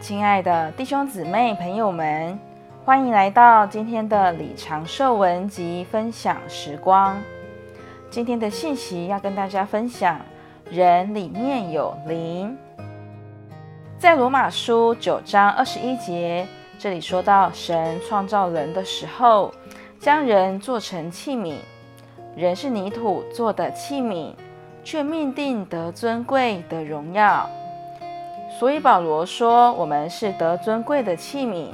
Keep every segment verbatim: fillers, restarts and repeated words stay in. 亲爱的弟兄姊妹朋友们，欢迎来到今天的李长寿文集分享时光。今天的信息要跟大家分享，人里面有灵。在罗马书九章二十一节，这里说到神创造人的时候，将人做成器皿，人是泥土做的器皿，却命定得尊贵的荣耀。所以保罗说，我们是得尊贵的器皿，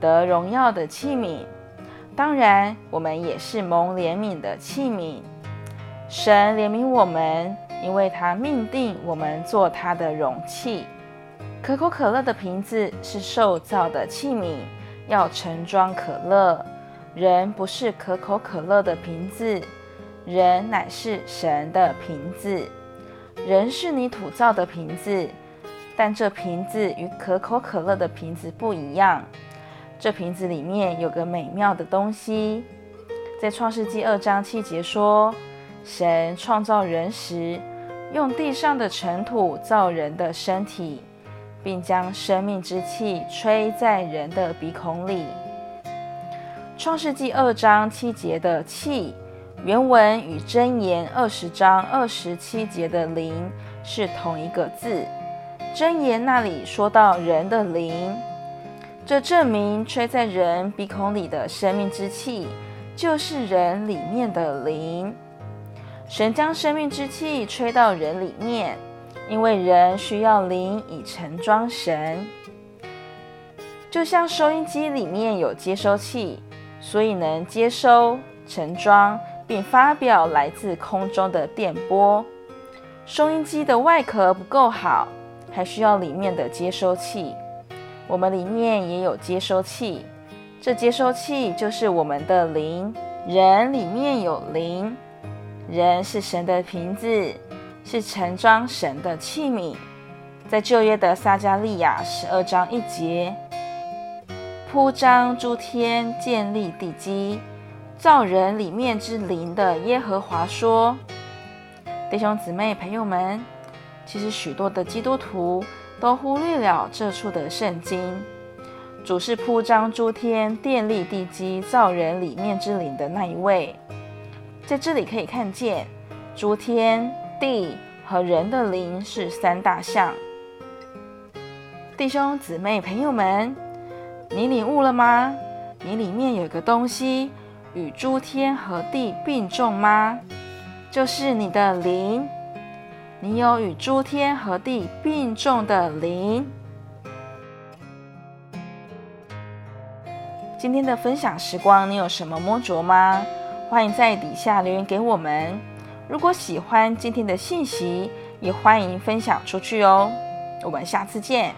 得荣耀的器皿，当然我们也是蒙怜悯的器皿。神怜悯我们，因为他命定我们做他的容器。可口可乐的瓶子是受造的器皿，要盛装可乐。人不是可口可乐的瓶子，人乃是神的瓶子。人是泥土造的瓶子，但这瓶子与可口可乐的瓶子不一样，这瓶子里面有个美妙的东西。在创世纪二章七节说，神创造人时，用地上的尘土造人的身体，并将生命之气吹在人的鼻孔里。创世纪二章七节的气，原文与箴言二十章二十七节的灵是同一个字。箴言那里说到人的灵，这证明吹在人鼻孔里的生命之气就是人里面的灵。神将生命之气吹到人里面，因为人需要灵以盛装神。就像收音机里面有接收器，所以能接收、盛装并发表来自空中的电波。收音机的外壳不够好，还需要里面的接收器。我们里面也有接收器，这接收器就是我们的灵。人里面有灵，人是神的瓶子，是盛装神的器皿。在旧约的撒迦利亚十二章一节，铺张诸天，建立地基，造人里面之灵的耶和华说。弟兄姊妹朋友们，其实许多的基督徒都忽略了这处的圣经，主是铺张诸天，奠立地基，造人里面之灵的那一位。在这里可以看见，诸天、地和人的灵是三大象。弟兄姊妹朋友们，你领悟了吗？你里面有个东西与诸天和地并重吗？就是你的灵。你有与诸天和地并重的灵。今天的分享时光，你有什么摸着吗？欢迎在底下留言给我们。如果喜欢今天的信息，也欢迎分享出去哦。我们下次见。